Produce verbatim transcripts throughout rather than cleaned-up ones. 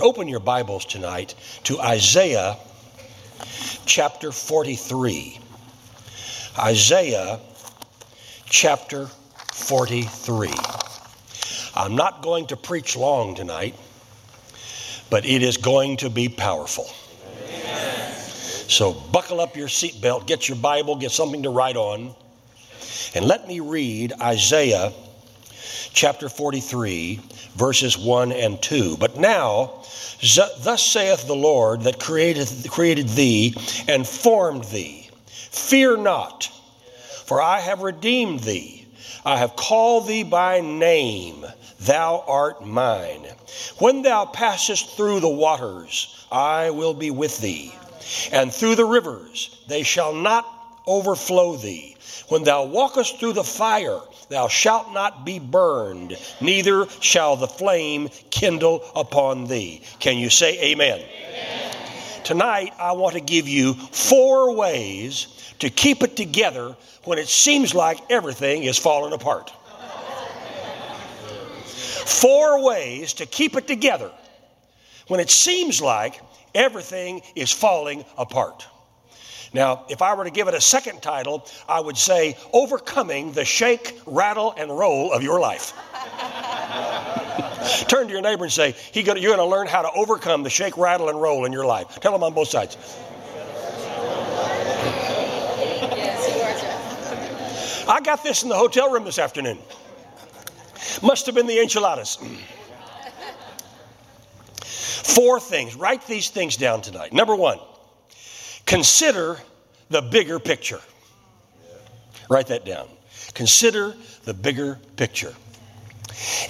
Open your Bibles tonight to Isaiah chapter forty-three. Isaiah chapter forty-three. I'm not going to preach long tonight, but it is going to be powerful. Amen. So buckle up your seatbelt, get your Bible, get something to write on, and let me read Isaiah chapter forty-three, verses one and two. But now, thus saith the Lord that created, created thee and formed thee. Fear not, for I have redeemed thee. I have called thee by name. Thou art mine. When thou passest through the waters, I will be with thee. And through the rivers, they shall not overflow thee. When thou walkest through the fire, thou shalt not be burned, neither shall the flame kindle upon thee. Can you say amen? Amen. Tonight, I want to give you four ways to keep it together when it seems like everything is falling apart. Four ways to keep it together when it seems like everything is falling apart. Now, if I were to give it a second title, I would say, Overcoming the Shake, Rattle, and Roll of Your Life. Turn to your neighbor and say, you're going to learn how to overcome the shake, rattle, and roll in your life. Tell them on both sides. I got this in the hotel room this afternoon. Must have been the enchiladas. Four things. Write these things down tonight. Number one. Consider the bigger picture. Write that down. Consider the bigger picture.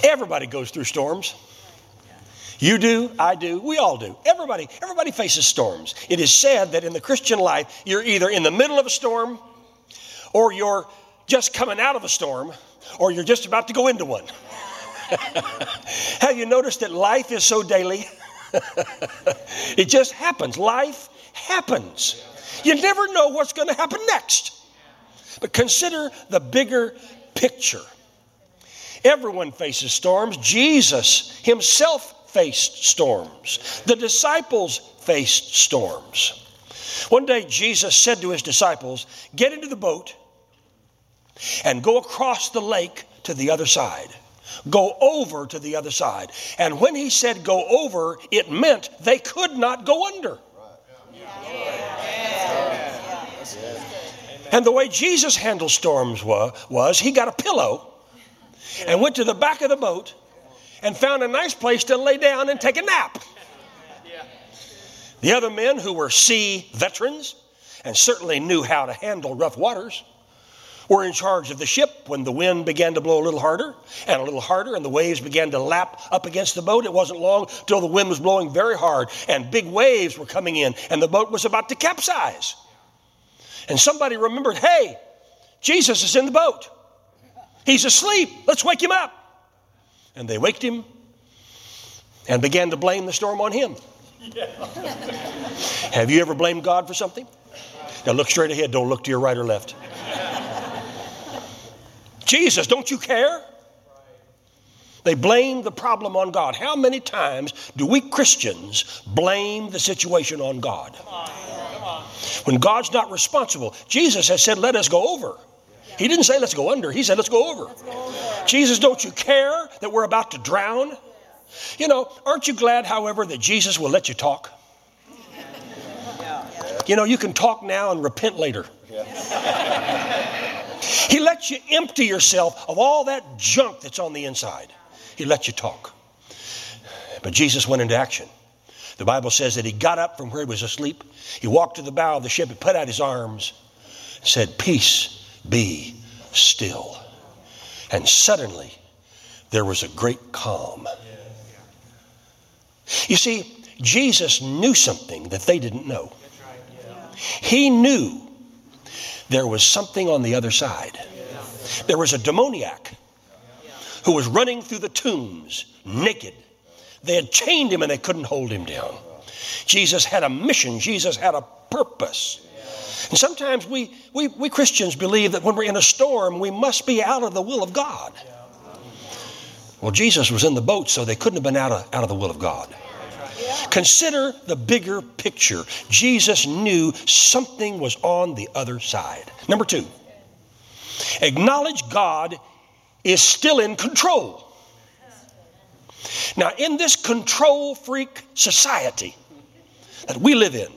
Everybody goes through storms. You do, I do, we all do. Everybody, everybody faces storms. It is said that in the Christian life, you're either in the middle of a storm, or you're just coming out of a storm, or you're just about to go into one. Have you noticed that life is so daily? It just happens. Life happens. You never know what's going to happen next. But consider the bigger picture. Everyone faces storms. Jesus himself faced storms. The disciples faced storms. One day Jesus said to his disciples, get into the boat and go across the lake to the other side. Go over to the other side. And when he said go over, it meant they could not go under. And the way Jesus handled storms wa- was he got a pillow and went to the back of the boat and found a nice place to lay down and take a nap. The other men, who were sea veterans and certainly knew how to handle rough waters, were in charge of the ship when the wind began to blow a little harder and a little harder, and the waves began to lap up against the boat. It wasn't long till the wind was blowing very hard and big waves were coming in and the boat was about to capsize. And somebody remembered, hey, Jesus is in the boat. He's asleep. Let's wake him up. And they waked him and began to blame the storm on him. Yeah. Have you ever blamed God for something? Now look straight ahead. Don't look to your right or left. Jesus, don't you care? They blame the problem on God. How many times do we Christians blame the situation on God? Come on, come on. When God's not responsible, Jesus has said, let us go over. He didn't say, let's go under. He said, let's go over. Let's go over. Jesus, don't you care that we're about to drown? You know, aren't you glad, however, that Jesus will let you talk? You know, you can talk now and repent later. Yeah. He lets you empty yourself of all that junk that's on the inside. He lets you talk. But Jesus went into action. The Bible says that he got up from where he was asleep. He walked to the bow of the ship and put out his arms and said, peace, be still. And suddenly there was a great calm. You see, Jesus knew something that they didn't know. He knew there was something on the other side. There was a demoniac who was running through the tombs naked. They had chained him and they couldn't hold him down. Jesus had a mission. Jesus had a purpose. And sometimes we, we, we Christians believe that when we're in a storm, we must be out of the will of God. Well, Jesus was in the boat, so they couldn't have been out of, out of the will of God. Consider the bigger picture. Jesus knew something was on the other side. Number two, acknowledge God is still in control. Now, in this control freak society that we live in,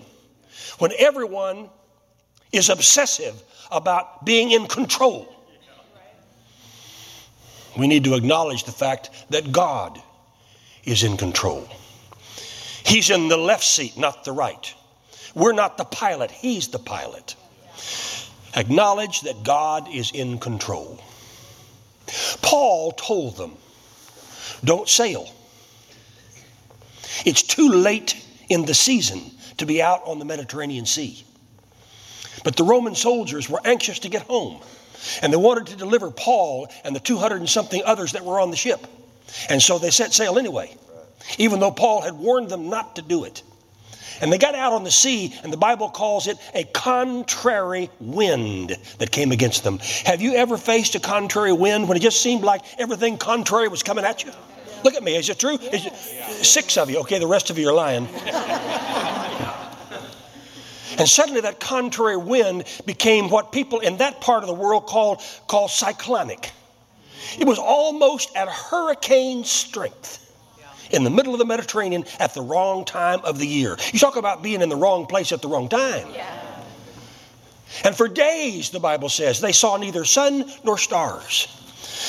when everyone is obsessive about being in control, we need to acknowledge the fact that God is in control. He's in the left seat, not the right. We're not the pilot. He's the pilot. Acknowledge that God is in control. Paul told them, don't sail. It's too late in the season to be out on the Mediterranean Sea. But the Roman soldiers were anxious to get home, and they wanted to deliver Paul and the two hundred and something others that were on the ship. And so they set sail anyway, even though Paul had warned them not to do it. And they got out on the sea, and the Bible calls it a contrary wind that came against them. Have you ever faced a contrary wind when it just seemed like everything contrary was coming at you? Look at me. Is it true? Is it, six of you. Okay, the rest of you are lying. And suddenly that contrary wind became what people in that part of the world called, called cyclonic. It was almost at hurricane strength in the middle of the Mediterranean at the wrong time of the year. You talk about being in the wrong place at the wrong time. Yeah. And for days, the Bible says, they saw neither sun nor stars.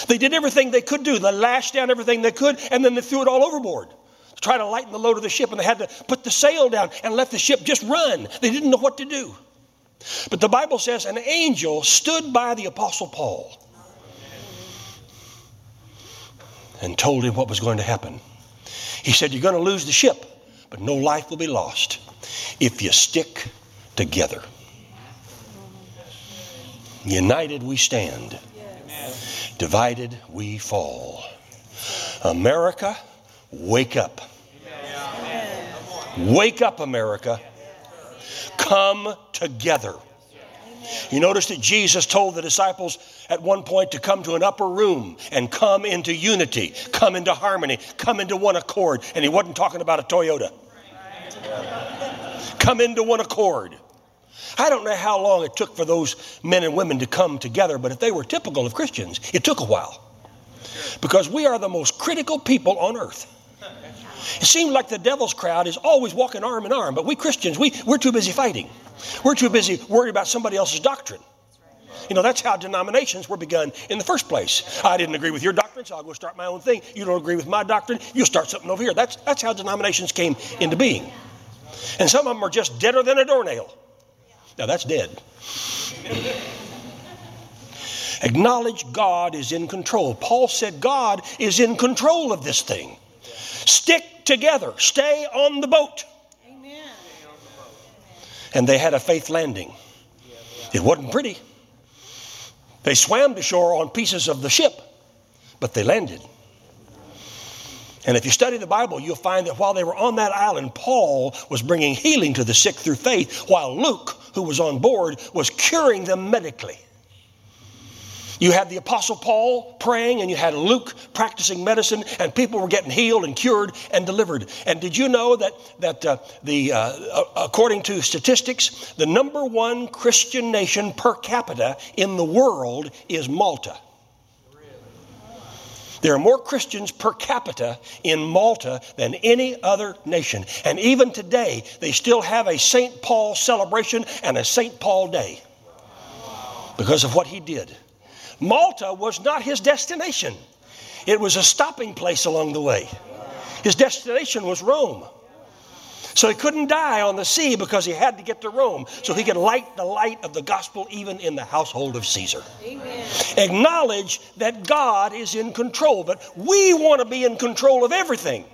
They did everything they could do. They lashed down everything they could, and then they threw it all overboard to try to lighten the load of the ship, and they had to put the sail down and let the ship just run. They didn't know what to do. But the Bible says an angel stood by the Apostle Paul and told him what was going to happen. He said, you're going to lose the ship, but no life will be lost if you stick together. United we stand. Yes. Divided we fall. America, wake up. Amen. Wake up, America. Come together. You notice that Jesus told the disciples at one point to come to an upper room and come into unity, come into harmony, come into one accord. And he wasn't talking about a Toyota. Come into one accord. I don't know how long it took for those men and women to come together, but if they were typical of Christians, it took a while. Because we are the most critical people on earth. It seems like the devil's crowd is always walking arm in arm, but we Christians, we, we're too busy fighting. We're too busy worried about somebody else's doctrine. You know, that's how denominations were begun in the first place. I didn't agree with your doctrine, so I'll go start my own thing. You don't agree with my doctrine, you'll start something over here. That's, that's how denominations came into being. And some of them are just deader than a doornail. Now, that's dead. Acknowledge God is in control. Paul said God is in control of this thing. Stick together. Stay on the boat. Amen. And they had a faith landing. It wasn't pretty. They swam to shore on pieces of the ship, but they landed. And if you study the Bible, you'll find that while they were on that island, Paul was bringing healing to the sick through faith, while Luke, who was on board, was curing them medically. You had the Apostle Paul praying, and you had Luke practicing medicine, and people were getting healed and cured and delivered. And did you know that that uh, the uh, uh, according to statistics, the number one Christian nation per capita in the world is Malta? There are more Christians per capita in Malta than any other nation. And even today, they still have a Saint Paul celebration and a Saint Paul Day because of what he did. Malta was not his destination. It was a stopping place along the way. His destination was Rome. So he couldn't die on the sea because he had to get to Rome so he could light the light of the gospel even in the household of Caesar. Amen. Acknowledge that God is in control, but we want to be in control of everything.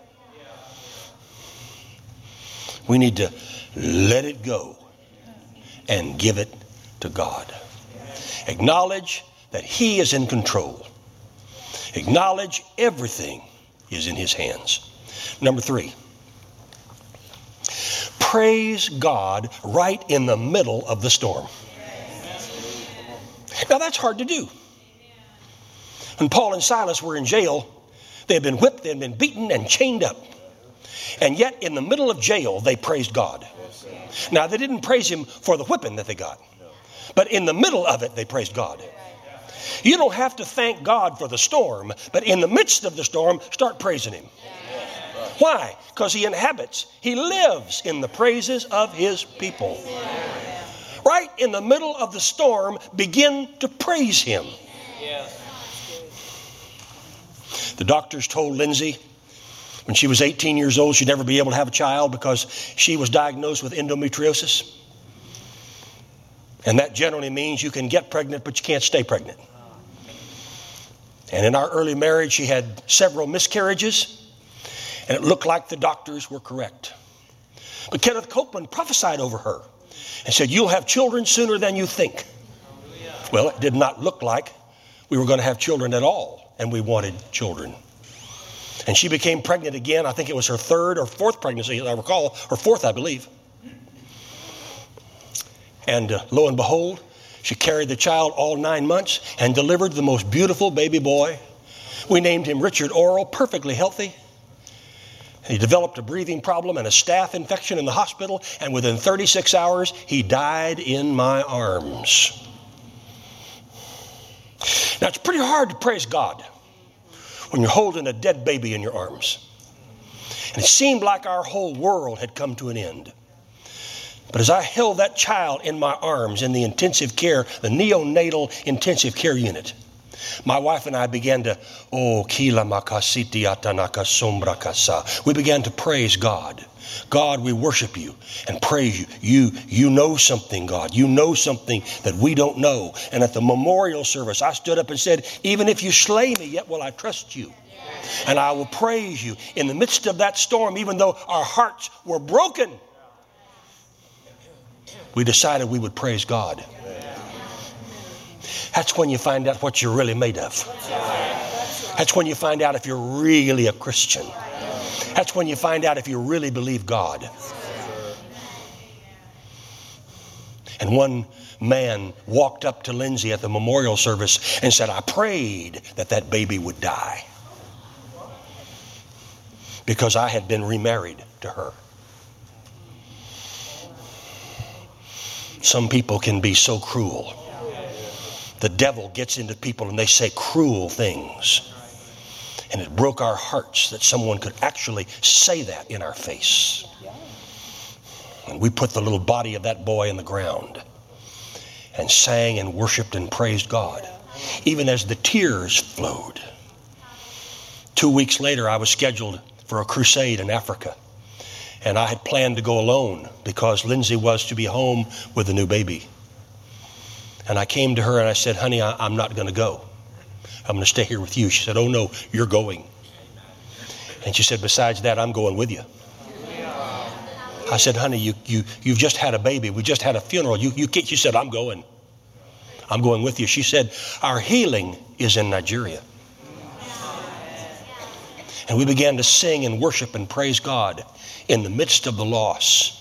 We need to let it go and give it to God. Acknowledge that he is in control. Acknowledge everything is in his hands. Number three, praise God right in the middle of the storm. Now that's hard to do. When Paul and Silas were in jail, they had been whipped, they had been beaten and chained up. And yet in the middle of jail, they praised God. Now, they didn't praise him for the whipping that they got, but in the middle of it, they praised God. You don't have to thank God for the storm, but in the midst of the storm, start praising him. Why? Because he inhabits, he lives in the praises of his people. Right in the middle of the storm, begin to praise him. The doctors told Lindsay when she was eighteen years old, she'd never be able to have a child because she was diagnosed with endometriosis. And that generally means you can get pregnant, but you can't stay pregnant. And in our early marriage, she had several miscarriages. And it looked like the doctors were correct. But Kenneth Copeland prophesied over her and said, "You'll have children sooner than you think." Well, it did not look like we were going to have children at all. And we wanted children. And she became pregnant again. I think it was her third or fourth pregnancy, as I recall, or fourth, I believe. And uh, lo and behold, she carried the child all nine months and delivered the most beautiful baby boy. We named him Richard Oral, perfectly healthy. He developed a breathing problem and a staph infection in the hospital. And within thirty-six hours, he died in my arms. Now, it's pretty hard to praise God when you're holding a dead baby in your arms. And it seemed like our whole world had come to an end. But as I held that child in my arms in the intensive care, the neonatal intensive care unit, my wife and I began to, oh, kila makasiti atanaka sombra kasa. We began to praise God. God, we worship you and praise you. You, you know something, God. You know something that we don't know. And at the memorial service, I stood up and said, "Even if you slay me, yet will I trust you. And I will praise you." In the midst of that storm, even though our hearts were broken, we decided we would praise God. That's when you find out what you're really made of. That's when you find out if you're really a Christian. That's when you find out if you really believe God. And one man walked up to Lindsay at the memorial service and said, "I prayed that that baby would die because I had been remarried to her." Some people can be so cruel. The devil gets into people and they say cruel things. And it broke our hearts that someone could actually say that in our face. And we put the little body of that boy in the ground and sang and worshiped and praised God, even as the tears flowed. Two weeks later, I was scheduled for a crusade in Africa. And I had planned to go alone because Lindsay was to be home with a new baby. And I came to her and I said, "Honey, I, I'm not going to go. I'm going to stay here with you." She said, "Oh no, you're going." And she said, "Besides that, I'm going with you." I said, "Honey, you, you, you've just had a baby. We just had a funeral. You, you can't." She said, "I'm going. I'm going with you." She said, "Our healing is in Nigeria." And we began to sing and worship and praise God in the midst of the loss.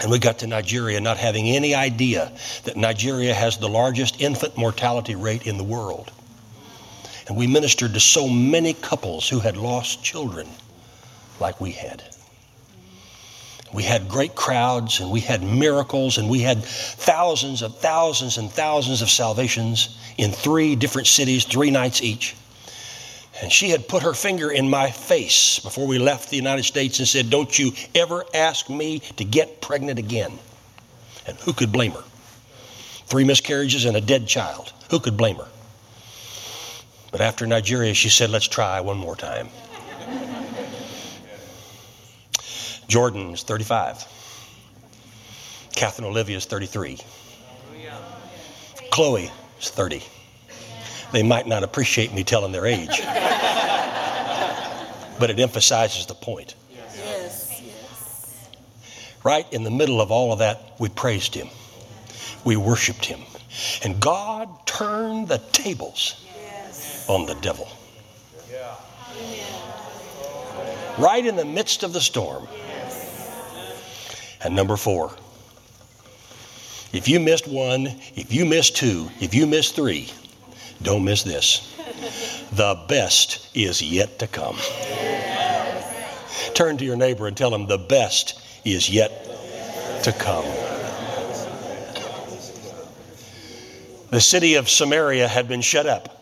And we got to Nigeria not having any idea that Nigeria has the largest infant mortality rate in the world. And we ministered to so many couples who had lost children like we had. We had great crowds and we had miracles and we had thousands of thousands and thousands of salvations in three different cities, three nights each. And she had put her finger in my face before we left the United States and said, "Don't you ever ask me to get pregnant again." And who could blame her? Three miscarriages and a dead child. Who could blame her? But after Nigeria, she said, "Let's try one more time." Jordan's thirty-five. Kath and Olivia's thirty-three. Chloe's thirty. They might not appreciate me telling their age, but it emphasizes the point. Yes. Yes. Right in the middle of all of that, we praised him. We worshiped him. And God turned the tables yes. on the devil. Yeah. Right in the midst of the storm. Yes. And number four, if you missed one, if you missed two, if you missed three, don't miss this. The best is yet to come. Yes. Turn to your neighbor and tell him the best is yet to come. The city of Samaria had been shut up.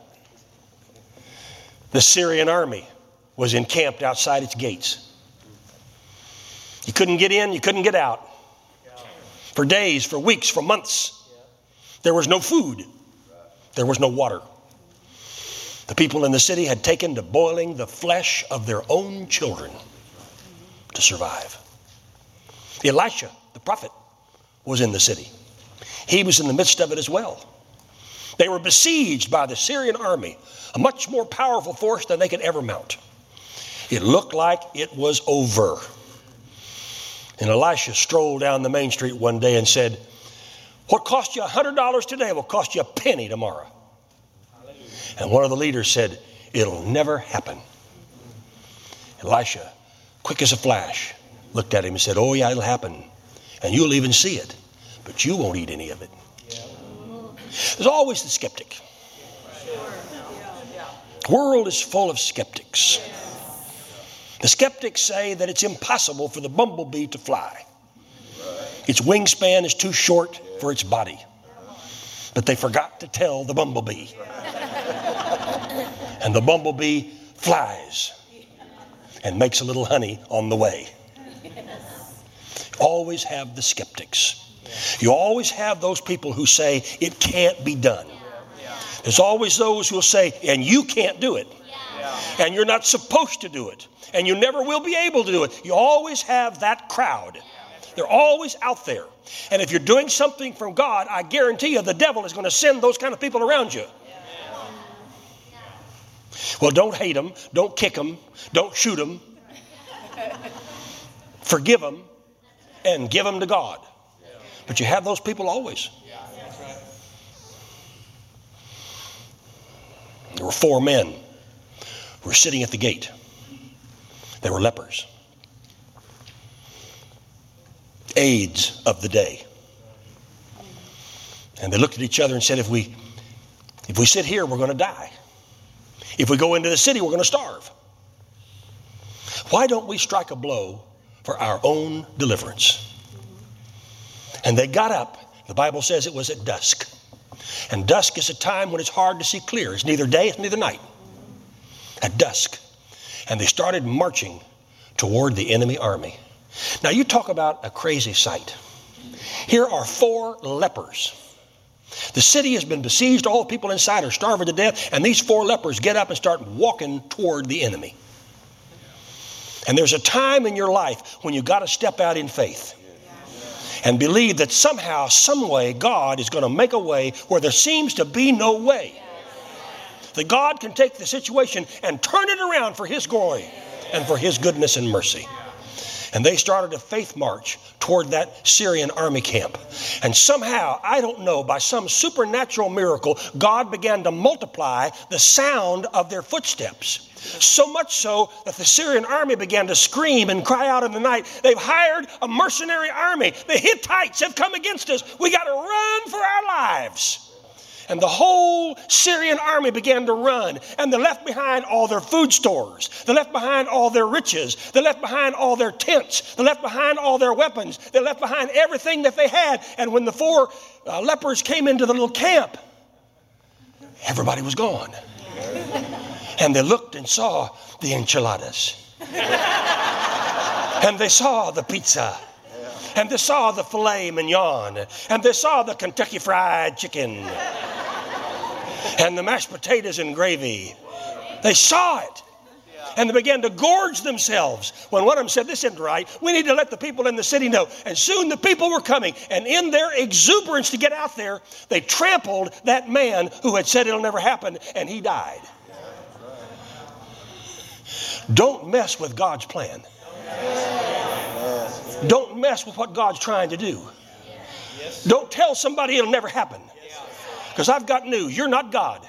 The Syrian army was encamped outside its gates. You couldn't get in, you couldn't get out. For days, for weeks, for months. There was no food. There was no water. The people in the city had taken to boiling the flesh of their own children to survive. Elisha, the prophet, was in the city. He was in the midst of it as well. They were besieged by the Syrian army, a much more powerful force than they could ever mount. It looked like it was over. And Elisha strolled down the main street one day and said, what cost you one hundred dollars today will cost you a penny tomorrow. Hallelujah. And one of the leaders said, it'll never happen. Elisha, quick as a flash, looked at him and said, oh yeah, it'll happen. And you'll even see it, but you won't eat any of it. Yeah. There's always the skeptic. Sure. The world is full of skeptics. The skeptics say that it's impossible for the bumblebee to fly. Its wingspan is too short for its body. But they forgot to tell the bumblebee. And the bumblebee flies and makes a little honey on the way. You always have the skeptics. You always have those people who say it can't be done. There's always those who will say, and you can't do it. And you're not supposed to do it. And you never will be able to do it. You always have that crowd. They're always out there. And if you're doing something from God, I guarantee you the devil is going to send those kind of people around you. Well, don't hate them. Don't kick them. Don't shoot them. Forgive them and give them to God. But you have those people always. There were four men who were sitting at the gate. They were lepers. Aides of the day. And they looked at each other and said, if we if we sit here, we're going to die. If we go into the city, we're going to starve. Why don't we strike a blow for our own deliverance? And they got up. The Bible says it was at dusk. And dusk is a time when it's hard to see clear. It's neither day, it's neither night. At dusk. And they started marching toward the enemy army. Now you talk about a crazy sight. Here are four lepers. The city has been besieged. All the people inside are starving to death. And these four lepers get up and start walking toward the enemy. And there's a time in your life when you've got to step out in faith and believe that somehow, some way, God is going to make a way where there seems to be no way. That God can take the situation and turn it around for his glory and for his goodness and mercy. And they started a faith march toward that Syrian army camp. And somehow, I don't know, by some supernatural miracle, God began to multiply the sound of their footsteps. So much so that the Syrian army began to scream and cry out in the night, they've hired a mercenary army. The Hittites have come against us. We got to run for our lives. And the whole Syrian army began to run. And they left behind all their food stores. They left behind all their riches. They left behind all their tents. They left behind all their weapons. They left behind everything that they had. And when the four uh, lepers came into the little camp, everybody was gone. And they looked and saw the enchiladas. And they saw the pizza. And they saw the filet mignon. And they saw the Kentucky Fried Chicken. And the mashed potatoes and gravy. They saw it. And they began to gorge themselves. When one of them said, this isn't right. We need to let the people in the city know. And soon the people were coming. And in their exuberance to get out there, they trampled that man who had said it'll never happen. And he died. Don't mess with God's plan. Don't mess with what God's trying to do. Don't tell somebody it'll never happen. Because I've got news. You're not God.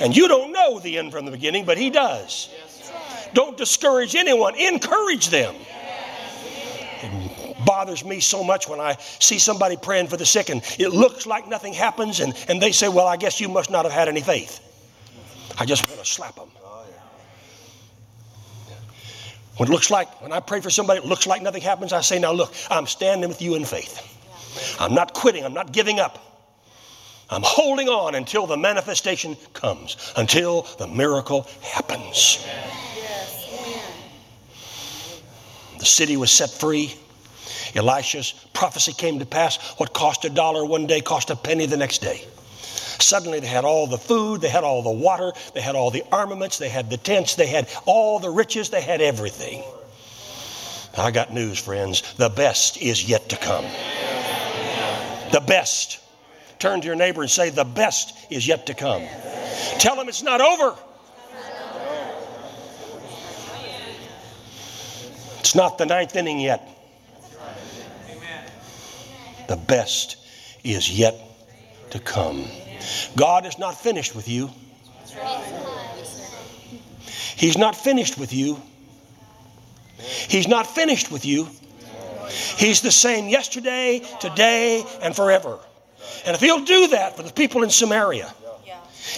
And you don't know the end from the beginning, but he does. Don't discourage anyone. Encourage them. It bothers me so much when I see somebody praying for the sick and it looks like nothing happens and, and they say, well, I guess you must not have had any faith. I just want to slap them. What it looks like, when I pray for somebody, it looks like nothing happens. I say, now look, I'm standing with you in faith. I'm not quitting. I'm not giving up. I'm holding on until the manifestation comes, until the miracle happens. The city was set free. Elisha's prophecy came to pass. What cost a dollar one day cost a penny the next day. Suddenly they had all the food, they had all the water, they had all the armaments, they had the tents, they had all the riches, they had everything. I got news, friends. The best is yet to come. The best. Turn to your neighbor and say, the best is yet to come. Tell them it's not over. It's not the ninth inning yet. The best is yet to come. God is not finished with you. He's not finished with you. He's not finished with you. He's the same yesterday, today, and forever. And if he'll do that for the people in Samaria,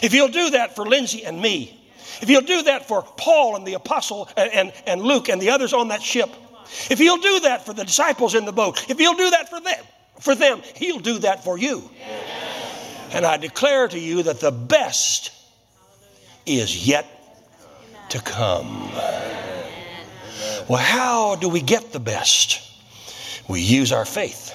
if he'll do that for Lindsay and me, if he'll do that for Paul and the apostle and, and, and Luke and the others on that ship, if he'll do that for the disciples in the boat, if he'll do that for them, for them, he'll do that for you. And I declare to you that the best is yet to come. Well, how do we get the best? We use our faith.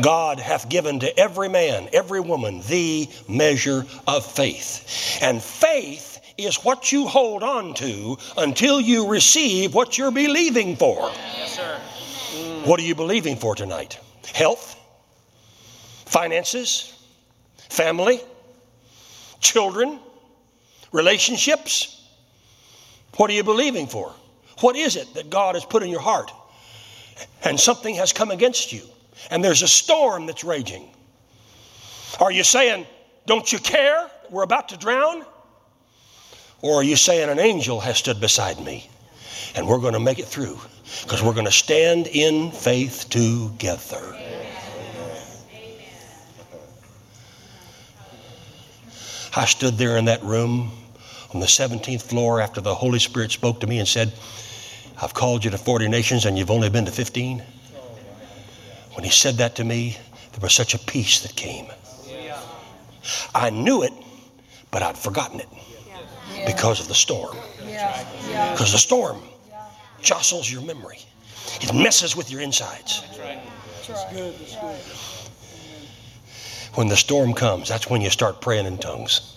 God hath given to every man, every woman, the measure of faith. And faith is what you hold on to until you receive what you're believing for. Yes, sir. What are you believing for tonight? Health, finances, family, children, relationships. What are you believing for? What is it that God has put in your heart? And something has come against you. And there's a storm that's raging. Are you saying, don't you care? We're about to drown? Or are you saying, an angel has stood beside me and we're going to make it through because we're going to stand in faith together? Amen. I stood there in that room on the seventeenth floor after the Holy Spirit spoke to me and said, I've called you to forty nations and you've only been to fifteen. When he said that to me, there was such a peace that came. I knew it, but I'd forgotten it because of the storm. Because the storm jostles your memory. It messes with your insides. When the storm comes, that's when you start praying in tongues.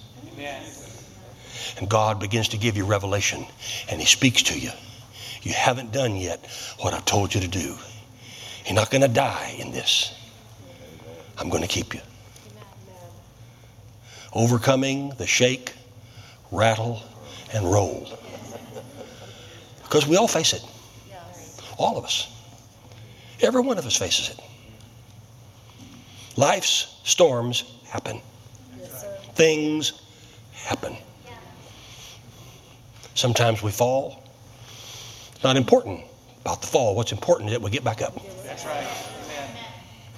And God begins to give you revelation, and he speaks to you. You haven't done yet what I told you to do. You're not going to die in this. I'm going to keep you. Overcoming the shake, rattle, and roll. Because we all face it. All of us. Every one of us faces it. Life's storms happen. Things happen. Sometimes we fall. It's not important about the fall. What's important is that we get back up. That's right. Amen.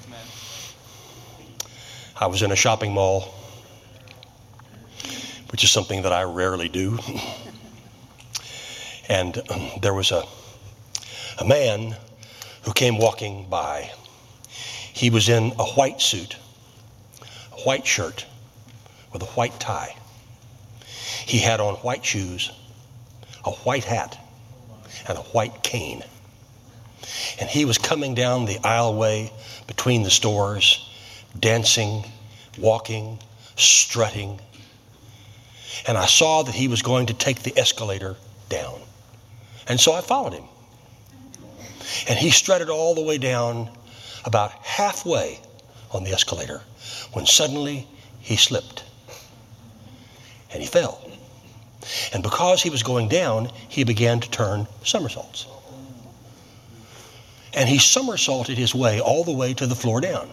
Amen. I was in a shopping mall, which is something that I rarely do. And um, there was a a man who came walking by. He was in a white suit, a white shirt with a white tie. He had on white shoes, a white hat, and a white cane. And he was coming down the aisleway between the stores, dancing, walking, strutting. And I saw that he was going to take the escalator down. And so I followed him. And he strutted all the way down, about halfway on the escalator, when suddenly he slipped. And he fell. And because he was going down, he began to turn somersaults. And he somersaulted his way all the way to the floor down.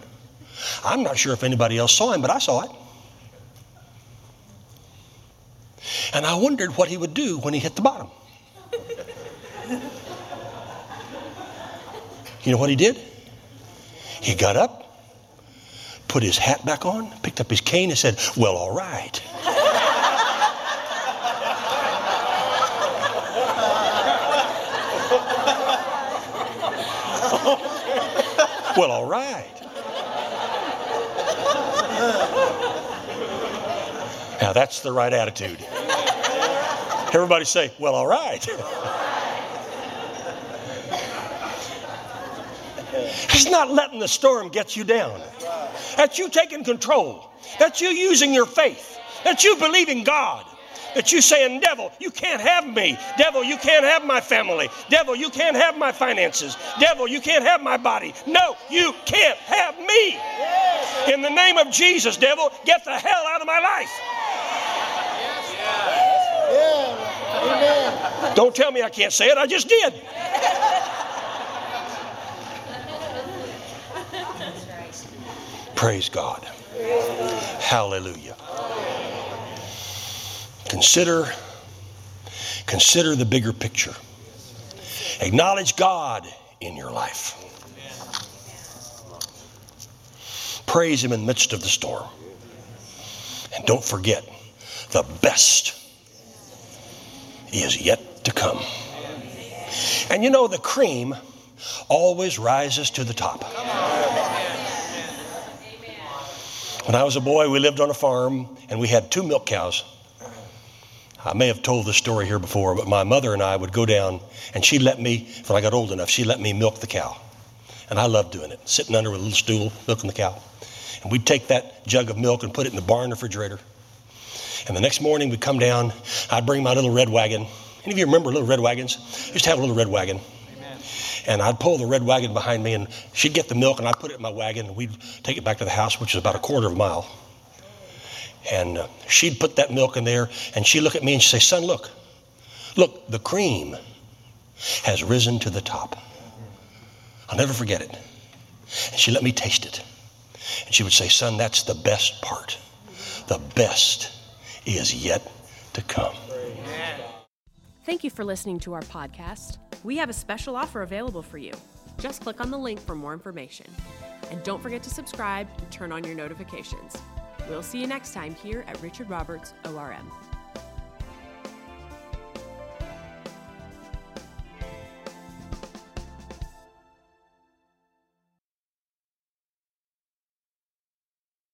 I'm not sure if anybody else saw him, but I saw it. And I wondered what he would do when he hit the bottom. You know what he did? He got up, put his hat back on, picked up his cane, and said, well, all right. Well, all right. Now that's the right attitude. Everybody say, well, all right. He's not letting the storm get you down. That's you taking control. That's you using your faith. That's you believing God. That you saying, devil, you can't have me. Devil, you can't have my family. Devil, you can't have my finances. Devil, you can't have my body. No, you can't have me. In the name of Jesus, devil, get the hell out of my life. Yeah. Don't tell me I can't say it. I just did. Praise God. Hallelujah. Consider, consider the bigger picture. Acknowledge God in your life. Praise Him in the midst of the storm. And don't forget, the best is yet to come. And you know, the cream always rises to the top. When I was a boy, we lived on a farm and we had two milk cows. I may have told this story here before, but my mother and I would go down, and she let me, when I got old enough, she let me milk the cow. And I loved doing it, sitting under with a little stool, milking the cow. And we'd take that jug of milk and put it in the barn refrigerator. And the next morning we'd come down, I'd bring my little red wagon. Any of you remember little red wagons? I used to have a little red wagon. Amen. And I'd pull the red wagon behind me, and she'd get the milk, and I'd put it in my wagon, and we'd take it back to the house, which is about a quarter of a mile. And uh, she'd put that milk in there, and she'd look at me and she'd say, son, look, look, the cream has risen to the top. I'll never forget it. And she let me taste it. And she would say, son, that's the best part. The best is yet to come. Thank you for listening to our podcast. We have a special offer available for you. Just click on the link for more information. And don't forget to subscribe and turn on your notifications. We'll see you next time here at Richard Roberts O R M.